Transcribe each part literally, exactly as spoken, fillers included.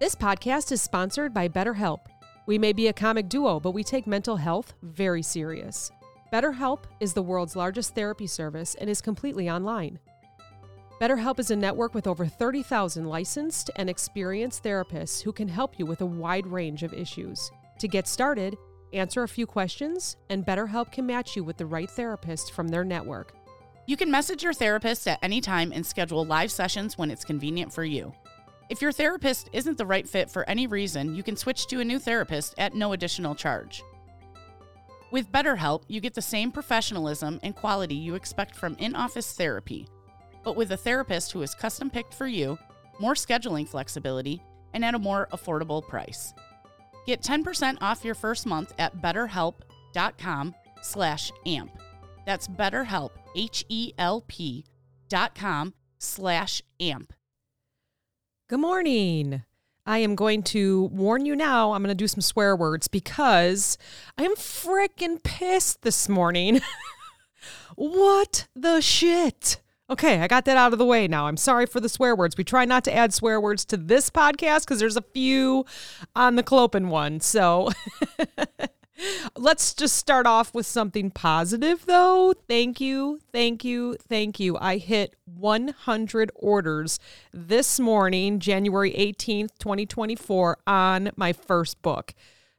This podcast is sponsored by BetterHelp. We may be a comic duo, but we take mental health very serious. BetterHelp is the world's largest therapy service and is completely online. BetterHelp is a network with over thirty thousand licensed and experienced therapists who can help you with a wide range of issues. To get started, answer a few questions, and BetterHelp can match you with the right therapist from their network. You can message your therapist at any time and schedule live sessions when it's convenient for you. If your therapist isn't the right fit for any reason, you can switch to a new therapist at no additional charge. With BetterHelp, you get the same professionalism and quality you expect from in-office therapy, but with a therapist who is custom-picked for you, more scheduling flexibility, and at a more affordable price. Get ten percent off your first month at betterhelp.com slash amp. That's BetterHelp, H E L P, dot com slash amp. Good morning. I am going to warn you now, I'm going to do some swear words because I am freaking pissed this morning. What the shit? Okay, I got that out of the way now. I'm sorry for the swear words. We try not to add swear words to this podcast because there's a few on the Clopen one. So let's just start off with something positive, though. Thank you, thank you, thank you. I hit one hundred orders this morning, January eighteenth, twenty twenty-four, on my first book.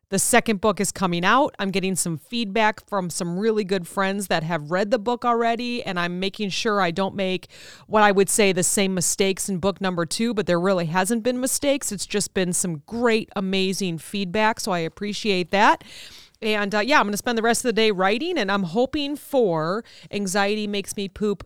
The second book is coming out. I'm getting some feedback from some really good friends that have read the book already, and I'm making sure I don't make what I would say the same mistakes in book number two, but there really hasn't been mistakes. It's just been some great, amazing feedback, so I appreciate that. And uh, yeah, I'm going to spend the rest of the day writing, and I'm hoping for Anxiety Makes Me Poop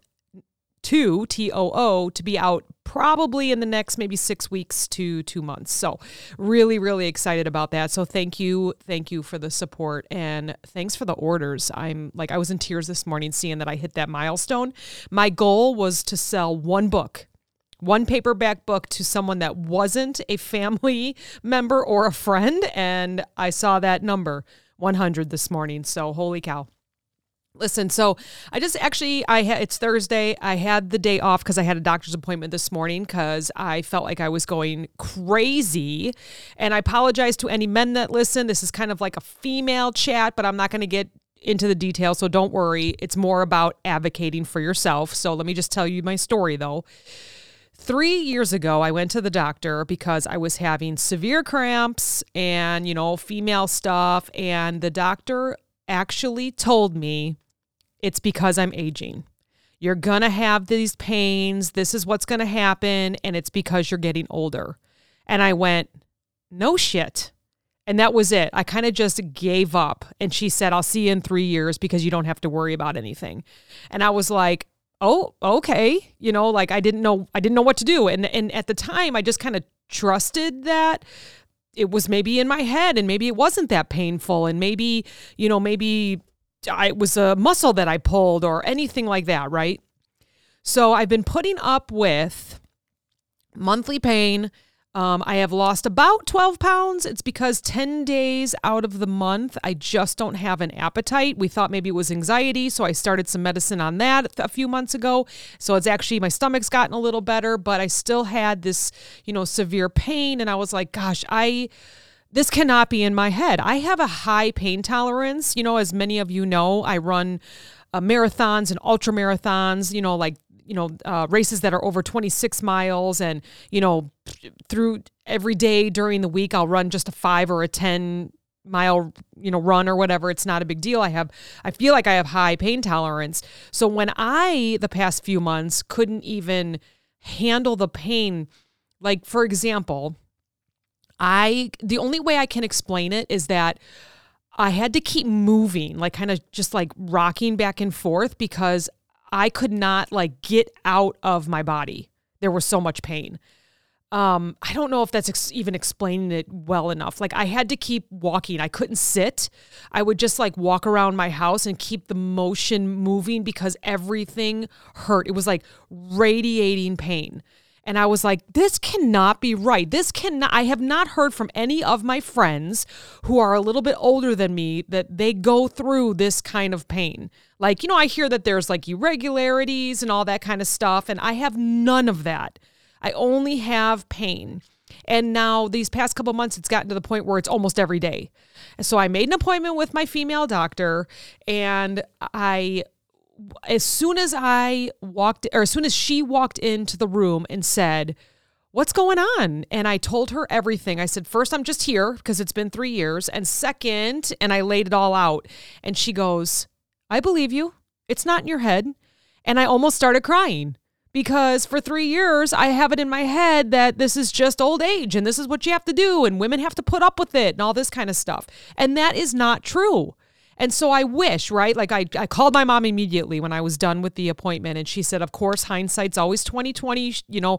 Too, T O O, to be out probably in the next maybe six weeks to two months. So really, really excited about that. So thank you. Thank you for the support and thanks for the orders. I'm like, I was in tears this morning seeing that I hit that milestone. My goal was to sell one book, one paperback book to someone that wasn't a family member or a friend. And I saw that number one hundred this morning. So holy cow. Listen, so I just actually, I ha- it's Thursday. I had the day off because I had a doctor's appointment this morning because I felt like I was going crazy. And I apologize to any men that listen. This is kind of like a female chat, but I'm not going to get into the details, so don't worry. It's more about advocating for yourself. So let me just tell you my story, though. Three years ago, I went to the doctor because I was having severe cramps and, you know, female stuff. And the doctor actually told me, it's because I'm aging. You're going to have these pains. This is what's going to happen. And it's because you're getting older. And I went, no shit. And that was it. I kind of just gave up. And she said, I'll see you in three years because you don't have to worry about anything. And I was like, oh, okay. You know, like I didn't know, I didn't know what to do. And, and at the time I just kind of trusted that it was maybe in my head and maybe it wasn't that painful. And maybe, you know, maybe I, it was a muscle that I pulled or anything like that, right? So I've been putting up with monthly pain. Um, I have lost about twelve pounds. It's because ten days out of the month, I just don't have an appetite. We thought maybe it was anxiety, so I started some medicine on that a few months ago. So it's actually, my stomach's gotten a little better, but I still had this, you know, severe pain. And I was like, gosh, I... this cannot be in my head. I have a high pain tolerance. You know, as many of you know, I run uh, marathons and ultra marathons, you know, like, you know, uh, races that are over twenty-six miles. And, you know, through every day during the week, I'll run just a five or a ten mile, you know, run or whatever. It's not a big deal. I have, I feel like I have high pain tolerance. So when I, the past few months, couldn't even handle the pain, like, for example, I, the only way I can explain it is that I had to keep moving, like kind of just like rocking back and forth because I could not like get out of my body. There was so much pain. Um, I don't know if that's ex- even explaining it well enough. Like I had to keep walking. I couldn't sit. I would just like walk around my house and keep the motion moving because everything hurt. It was like radiating pain. And I was like, this cannot be right. This cannot, I have not heard from any of my friends who are a little bit older than me that they go through this kind of pain. Like, you know, I hear that there's like irregularities and all that kind of stuff. And I have none of that. I only have pain. And now these past couple months, it's gotten to the point where it's almost every day. And so I made an appointment with my female doctor, and I, as soon as I walked, or as soon as she walked into the room and said, "What's going on?" And I told her everything. I said, first, I'm just here because it's been three years. And second, and I laid it all out. And she goes, "I believe you. It's not in your head." And I almost started crying because for three years, I have it in my head that this is just old age and this is what you have to do and women have to put up with it and all this kind of stuff. And that is not true. And so I wish, right? Like I, I called my mom immediately when I was done with the appointment, and she said, of course, hindsight's always twenty twenty, you know,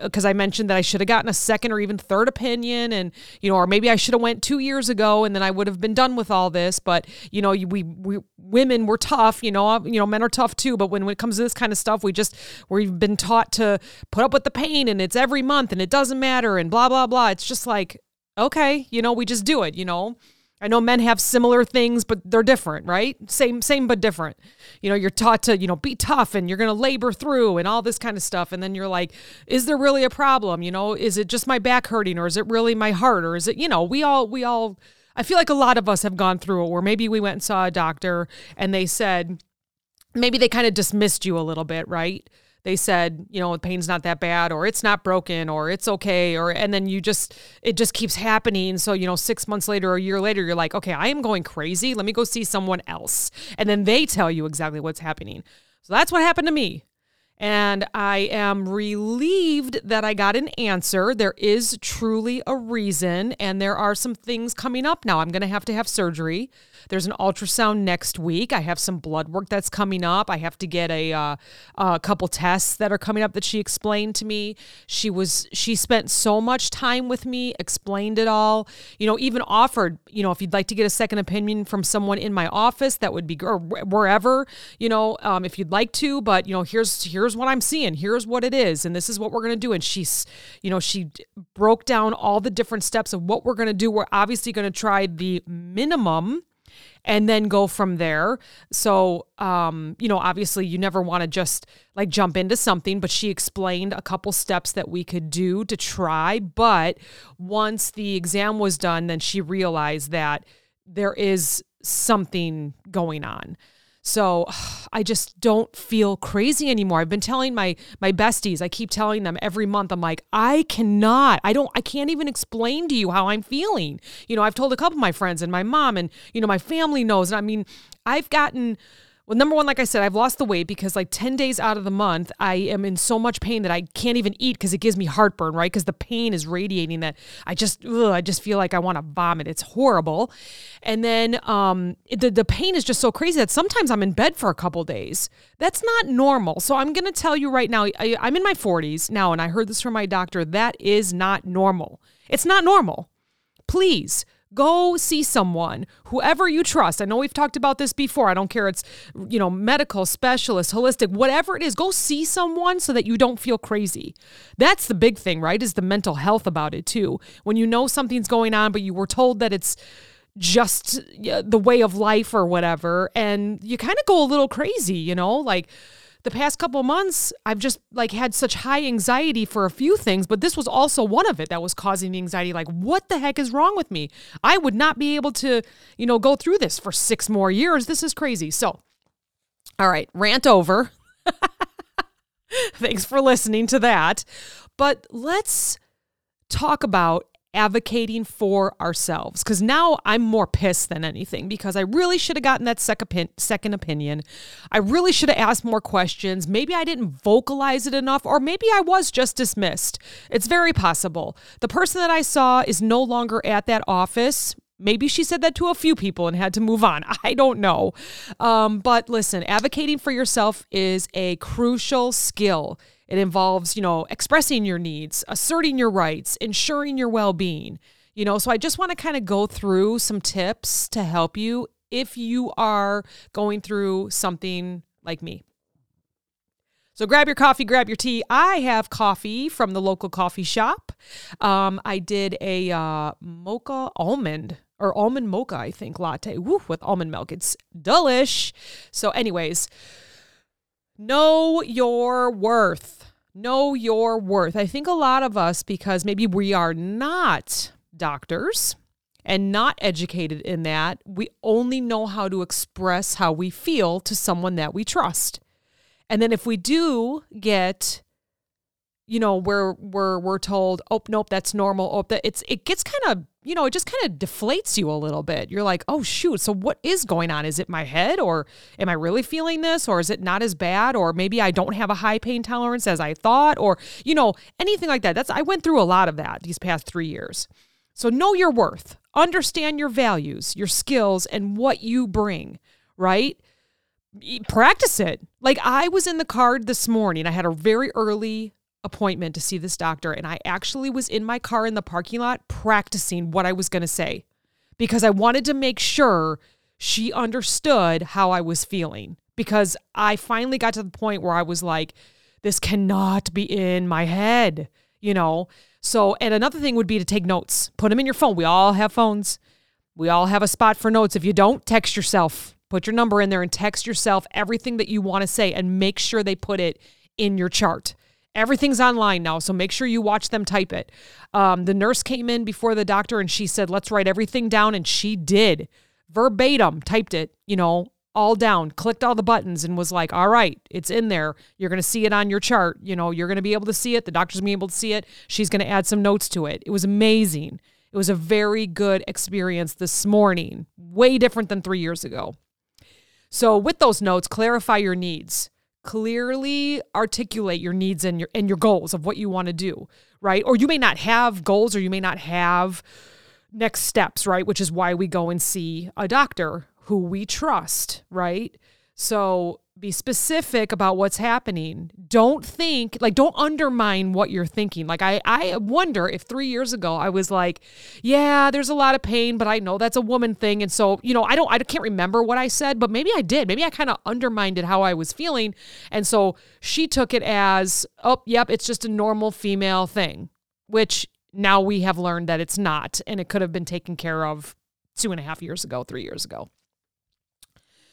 because I mentioned that I should have gotten a second or even third opinion, and, you know, or maybe I should have went two years ago and then I would have been done with all this. But, you know, we, we women were tough, you know, you know, men are tough too. But when, when it comes to this kind of stuff, we just, we've been taught to put up with the pain, and it's every month and it doesn't matter and blah, blah, blah. It's just like, okay, you know, we just do it, you know. I know men have similar things, but they're different, right? Same, same, but different. You know, you're taught to, you know, be tough and you're going to labor through and all this kind of stuff. And then you're like, is there really a problem? You know, is it just my back hurting, or is it really my heart, or is it, you know, we all, we all, I feel like a lot of us have gone through it where maybe we went and saw a doctor and they said, maybe they kind of dismissed you a little bit, right? They said, you know, the pain's not that bad, or it's not broken, or it's okay, or, and then you just, it just keeps happening. So, you know, six months later or a year later, you're like, okay, I am going crazy. Let me go see someone else. And then they tell you exactly what's happening. So that's what happened to me. And I am relieved that I got an answer. There is truly a reason, and there are some things coming up now. I'm going to have to have surgery. There's an ultrasound next week. I have some blood work that's coming up. I have to get a uh, a couple tests that are coming up that she explained to me. She was she spent so much time with me, explained it all. You know, even offered, you know, if you'd like to get a second opinion from someone in my office, that would be, or wherever, you know, um, if you'd like to. But you know, here's here's. Here's what I'm seeing. Here's what it is. And this is what we're going to do. And she's, you know, she broke down all the different steps of what we're going to do. We're obviously going to try the minimum and then go from there. So, um, you know, obviously you never want to just like jump into something, but she explained a couple steps that we could do to try. But once the exam was done, then she realized that there is something going on. So I just don't feel crazy anymore. I've been telling my my besties, I keep telling them every month, I'm like, I cannot, I don't, I can't even explain to you how I'm feeling. You know, I've told a couple of my friends and my mom, and, you know, my family knows. And I mean, I've gotten, well, number one, like I said, I've lost the weight because like ten days out of the month, I am in so much pain that I can't even eat because it gives me heartburn, right? Because the pain is radiating that I just, ugh, I just feel like I want to vomit. It's horrible. And then um, it, the, the pain is just so crazy that sometimes I'm in bed for a couple days. That's not normal. So I'm going to tell you right now, I, I'm in my forties now, and I heard this from my doctor. That is not normal. It's not normal. Please. Go see someone, whoever you trust. I know we've talked about this before. I don't care. It's, you know, medical, specialist, holistic, whatever it is. Go see someone so that you don't feel crazy. That's the big thing, right? Is the mental health about it too. When you know something's going on, but you were told that it's just the way of life or whatever, and you kind of go a little crazy, you know, like the past couple months, I've just like had such high anxiety for a few things, but this was also one of it that was causing the anxiety. Like, what the heck is wrong with me? I would not be able to, you know, go through this for six more years. This is crazy. So, all right, rant over. Thanks for listening to that. But let's talk about advocating for ourselves, because now I'm more pissed than anything because I really should have gotten that second opinion. I really should have asked more questions. Maybe I didn't vocalize it enough, or maybe I was just dismissed. It's very possible. The person that I saw is no longer at that office. Maybe she said that to a few people and had to move on. I don't know. Um, but listen, advocating for yourself is a crucial skill. It involves, you know, expressing your needs, asserting your rights, ensuring your well-being, you know. So I just want to kind of go through some tips to help you if you are going through something like me. So grab your coffee, grab your tea. I have coffee from the local coffee shop. Um, I did a uh, mocha almond or almond mocha, I think, latte. Woo, with almond milk. It's delish. So anyways, know your worth. Know your worth. I think a lot of us, because maybe we are not doctors and not educated in that, we only know how to express how we feel to someone that we trust. And then if we do get, you know, where we're, we're told, oh, nope, that's normal. Oh, that it's, it gets kind of, you know, it just kind of deflates you a little bit. You're like, oh shoot. So what is going on? Is it my head, or am I really feeling this? Or is it not as bad? Or maybe I don't have a high pain tolerance as I thought, or, you know, anything like that. That's, I went through a lot of that these past three years. So know your worth, understand your values, your skills, and what you bring, right? Practice it. Like, I was in the car this morning. I had a very early appointment to see this doctor, and I actually was in my car in the parking lot practicing what I was going to say, because I wanted to make sure she understood how I was feeling, because I finally got to the point where I was like, this cannot be in my head, you know? So, and another thing would be to take notes, put them in your phone. We all have phones. We all have a spot for notes. If you don't, text yourself, put your number in there and text yourself everything that you want to say, and make sure they put it in your chart. Everything's online now, so make sure you watch them type it. Um, the nurse came in before the doctor, and she said, let's write everything down. And she did. Verbatim, typed it, you know, all down, clicked all the buttons, and was like, all right, it's in there. You're going to see it on your chart. You know, you're going to be able to see it. The doctor's going to be able to see it. She's going to add some notes to it. It was amazing. It was a very good experience this morning, way different than three years ago. So with those notes, clarify your needs. Clearly articulate your needs and your and your goals of what you want to do, right? Or you may not have goals, or you may not have next steps, right? Which is why we go and see a doctor who we trust, right? So be specific about what's happening. Don't think, like, don't undermine what you're thinking. Like, I, I wonder if three years ago I was like, yeah, there's a lot of pain, but I know that's a woman thing. And so, you know, I don't, I can't remember what I said, but maybe I did. Maybe I kind of undermined it, how I was feeling. And so she took it as, oh, yep, it's just a normal female thing, which now we have learned that it's not. And it could have been taken care of two and a half years ago, three years ago.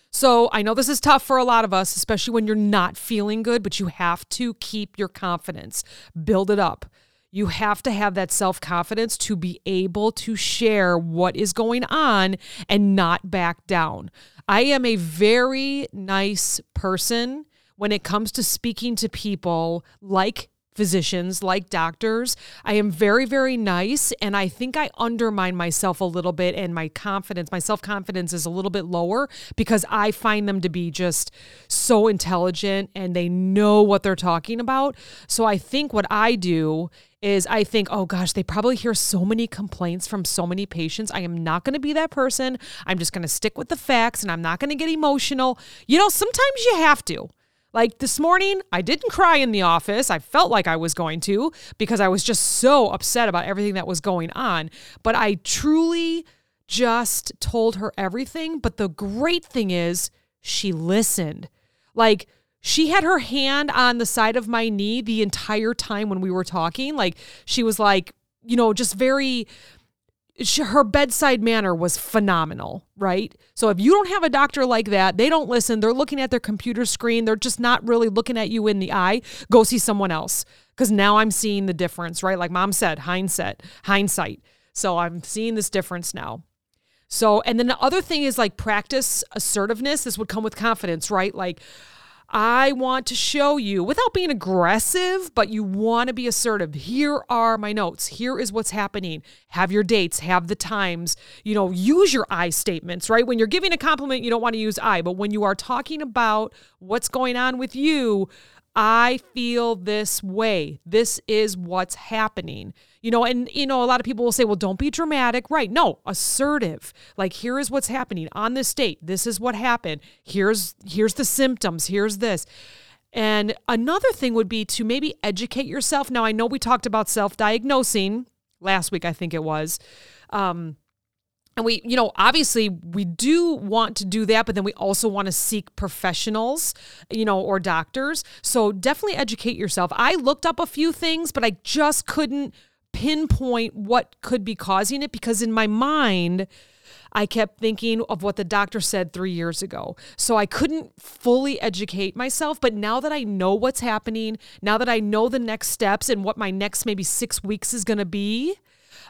So I know this is tough for a lot of us, especially when you're not feeling good, but you have to keep your confidence, build it up. You have to have that self-confidence to be able to share what is going on and not back down. I am a very nice person when it comes to speaking to people, like physicians, like doctors. I am very, very nice. And I think I undermine myself a little bit, and my confidence, my self-confidence is a little bit lower, because I find them to be just so intelligent and they know what they're talking about. So I think what I do is I think, oh gosh, they probably hear so many complaints from so many patients. I am not going to be that person. I'm just going to stick with the facts, and I'm not going to get emotional. You know, sometimes you have to. Like this morning, I didn't cry in the office. I felt like I was going to, because I was just so upset about everything that was going on. But I truly just told her everything. But the great thing is she listened. Like, she had her hand on the side of my knee the entire time when we were talking. Like, she was like, you know, just very... her bedside manner was phenomenal, right? So if you don't have a doctor like that, they don't listen. They're looking at their computer screen. They're just not really looking at you in the eye. Go see someone else. Because now I'm seeing the difference, right? Like mom said, hindsight, hindsight. So I'm seeing this difference now. So, and then the other thing is like practice assertiveness. This would come with confidence, right? Like, I want to show you, without being aggressive, but you want to be assertive. Here are my notes. Here is what's happening. Have your dates, have the times, you know, use your I statements, right? When you're giving a compliment, you don't want to use I, but when you are talking about what's going on with you, I feel this way. This is what's happening. You know, and, you know, a lot of people will say, well, don't be dramatic. Right. No, assertive. Like, here is what's happening on this date. This is what happened. Here's, here's the symptoms. Here's this. And another thing would be to maybe educate yourself. Now, I know we talked about self-diagnosing last week, I think it was, um, and we, you know, obviously we do want to do that, but then we also want to seek professionals, you know, or doctors. So definitely educate yourself. I looked up a few things, but I just couldn't pinpoint what could be causing it, because in my mind, I kept thinking of what the doctor said three years ago. So I couldn't fully educate myself. But now that I know what's happening, now that I know the next steps and what my next maybe six weeks is going to be,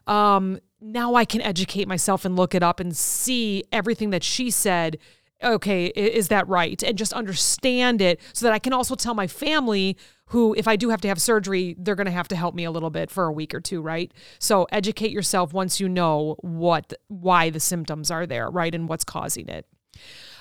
um, now I can educate myself and look it up and see everything that she said. Okay, is that right? And just understand it so that I can also tell my family who, if I do have to have surgery, they're going to have to help me a little bit for a week or two, right? So educate yourself once you know what, why the symptoms are there, right? And what's causing it.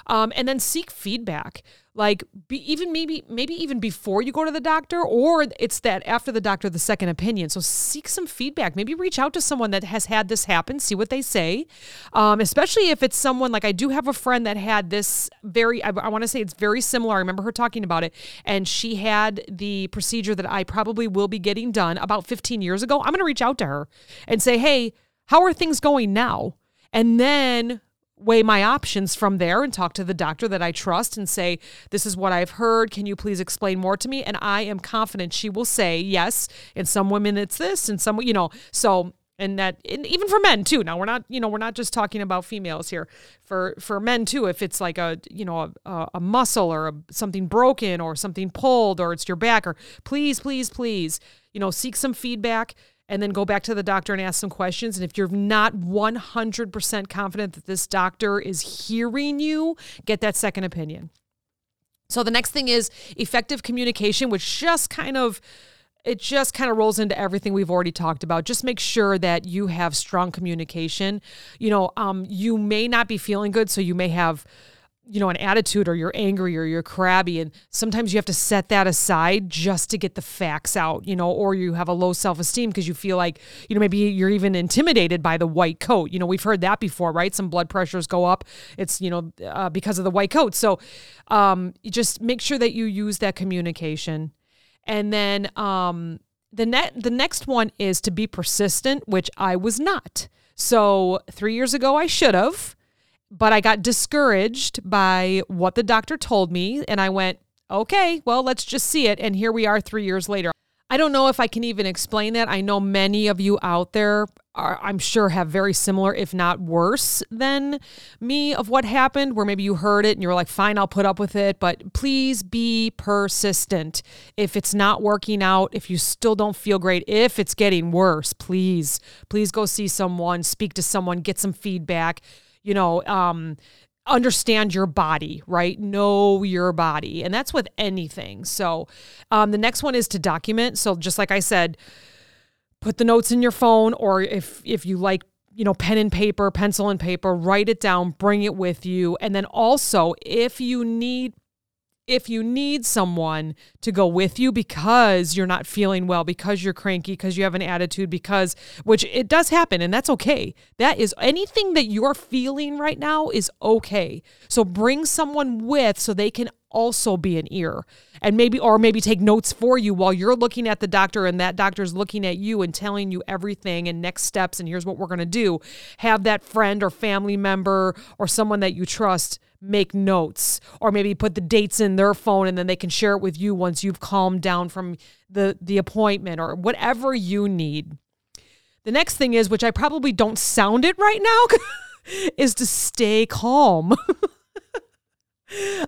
Um, and then seek feedback. Like be, even maybe, maybe even before you go to the doctor, or it's that after the doctor, the second opinion. So seek some feedback, maybe reach out to someone that has had this happen, see what they say. Um, especially if it's someone like, I do have a friend that had this very, I, I want to say it's very similar. I remember her talking about it, and she had the procedure that I probably will be getting done about fifteen years ago. I'm going to reach out to her and say, hey, how are things going now? And then weigh my options from there and talk to the doctor that I trust and say, this is what I've heard. Can you please explain more to me? And I am confident she will say yes. And some women it's this and some, you know, so, and that, and even for men too. Now we're not, you know, we're not just talking about females here. For, for men too, if it's like a, you know, a, a muscle or a, something broken or something pulled or it's your back, or please, please, please, you know, seek some feedback. And then go back to the doctor and ask some questions. And if you're not one hundred percent confident that this doctor is hearing you, get that second opinion. So the next thing is effective communication, which just kind of, it just kind of rolls into everything we've already talked about. Just make sure that you have strong communication. You know, um, you may not be feeling good, so you may have, you know, an attitude, or you're angry, or you're crabby. And sometimes you have to set that aside just to get the facts out, you know, or you have a low self-esteem because you feel like, you know, maybe you're even intimidated by the white coat. You know, we've heard that before, right? Some blood pressures go up. It's, you know, uh, because of the white coat. So um, you just make sure that you use that communication. And then um, the net, the next one is to be persistent, which I was not. So three years ago, I should have. But I got discouraged by what the doctor told me, and I went, okay, well, let's just see it. And here we are three years later. I don't know if I can even explain that. I know many of you out there are, I'm sure, have very similar, if not worse than me, of what happened, where maybe you heard it and you were like, fine, I'll put up with it. But please be persistent. If it's not working out, if you still don't feel great, if it's getting worse, please, please go see someone, speak to someone, get some feedback. You know, um, understand your body, right? Know your body. And that's with anything. So um, the next one is to document. So just like I said, put the notes in your phone, or if, if you like, you know, pen and paper, pencil and paper, write it down, bring it with you. And then also if you need If you need someone to go with you because you're not feeling well, because you're cranky, because you have an attitude, because, which it does happen, and that's okay. That is, anything that you're feeling right now is okay. So bring someone with so they can also be an ear, and maybe, or maybe take notes for you while you're looking at the doctor and that doctor's looking at you and telling you everything and next steps and here's what we're going to do. Have that friend or family member or someone that you trust make notes, or maybe put the dates in their phone and then they can share it with you once you've calmed down from the, the appointment or whatever you need. The next thing is, which I probably don't sound it right now, is to stay calm.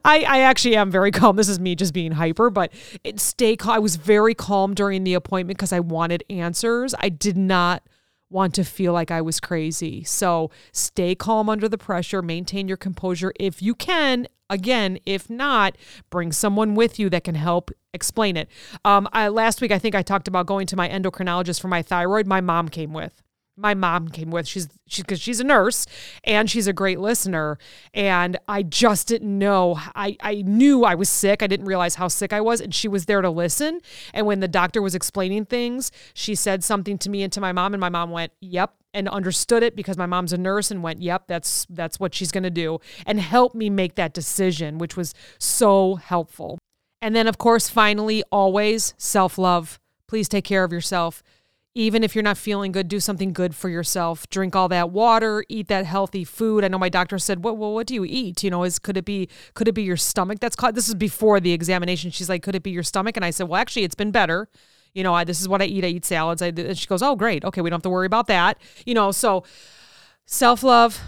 I, I actually am very calm. This is me just being hyper, but it, stay calm. I was very calm during the appointment because I wanted answers. I did not want to feel like I was crazy. So stay calm under the pressure, maintain your composure if you can. Again, if not, bring someone with you that can help explain it. Um, I, last week, I think I talked about going to my endocrinologist for my thyroid. My mom came with. My mom came with. She's she because she's a nurse and she's a great listener. And I just didn't know. I, I knew I was sick. I didn't realize how sick I was. And she was there to listen. And when the doctor was explaining things, she said something to me and to my mom. And my mom went, yep, and understood it because my mom's a nurse, and went, yep, that's that's what she's going to do. And helped me make that decision, which was so helpful. And then, of course, finally, always self-love. Please take care of yourself. Even if you're not feeling good, do something good for yourself. Drink all that water, eat that healthy food. I know my doctor said, "What? Well, what do you eat? You know, is could it be could it be your stomach that's caught?" This is before the examination. She's like, "Could it be your stomach?" And I said, "Well, actually, it's been better. You know, I, this is what I eat. I eat salads." I, and she goes, "Oh, great. Okay, we don't have to worry about that." You know, so self-love,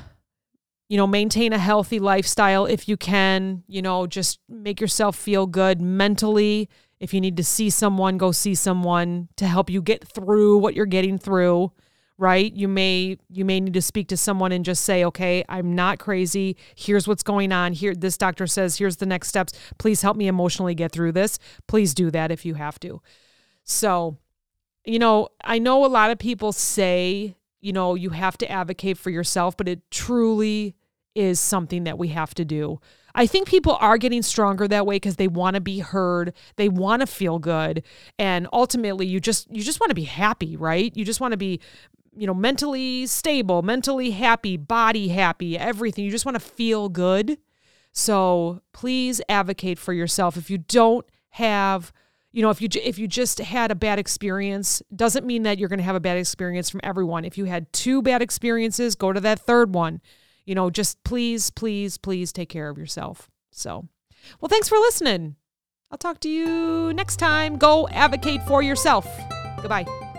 you know, maintain a healthy lifestyle if you can, you know, just make yourself feel good mentally. If you need to see someone, go see someone to help you get through what you're getting through, right? You may, you may need to speak to someone and just say, okay, I'm not crazy. Here's what's going on here. This doctor says, here's the next steps. Please help me emotionally get through this. Please do that if you have to. So, you know, I know a lot of people say, you know, you have to advocate for yourself, but it truly is something that we have to do. I think people are getting stronger that way because they want to be heard. They want to feel good. And ultimately you just, you just want to be happy, right? You just want to be, you know, mentally stable, mentally happy, body happy, everything. You just want to feel good. So please advocate for yourself. If you don't have, you know, if you, if you just had a bad experience, doesn't mean that you're going to have a bad experience from everyone. If you had two bad experiences, go to that third one. You know, just please, please, please take care of yourself. So, well, thanks for listening. I'll talk to you next time. Go advocate for yourself. Goodbye.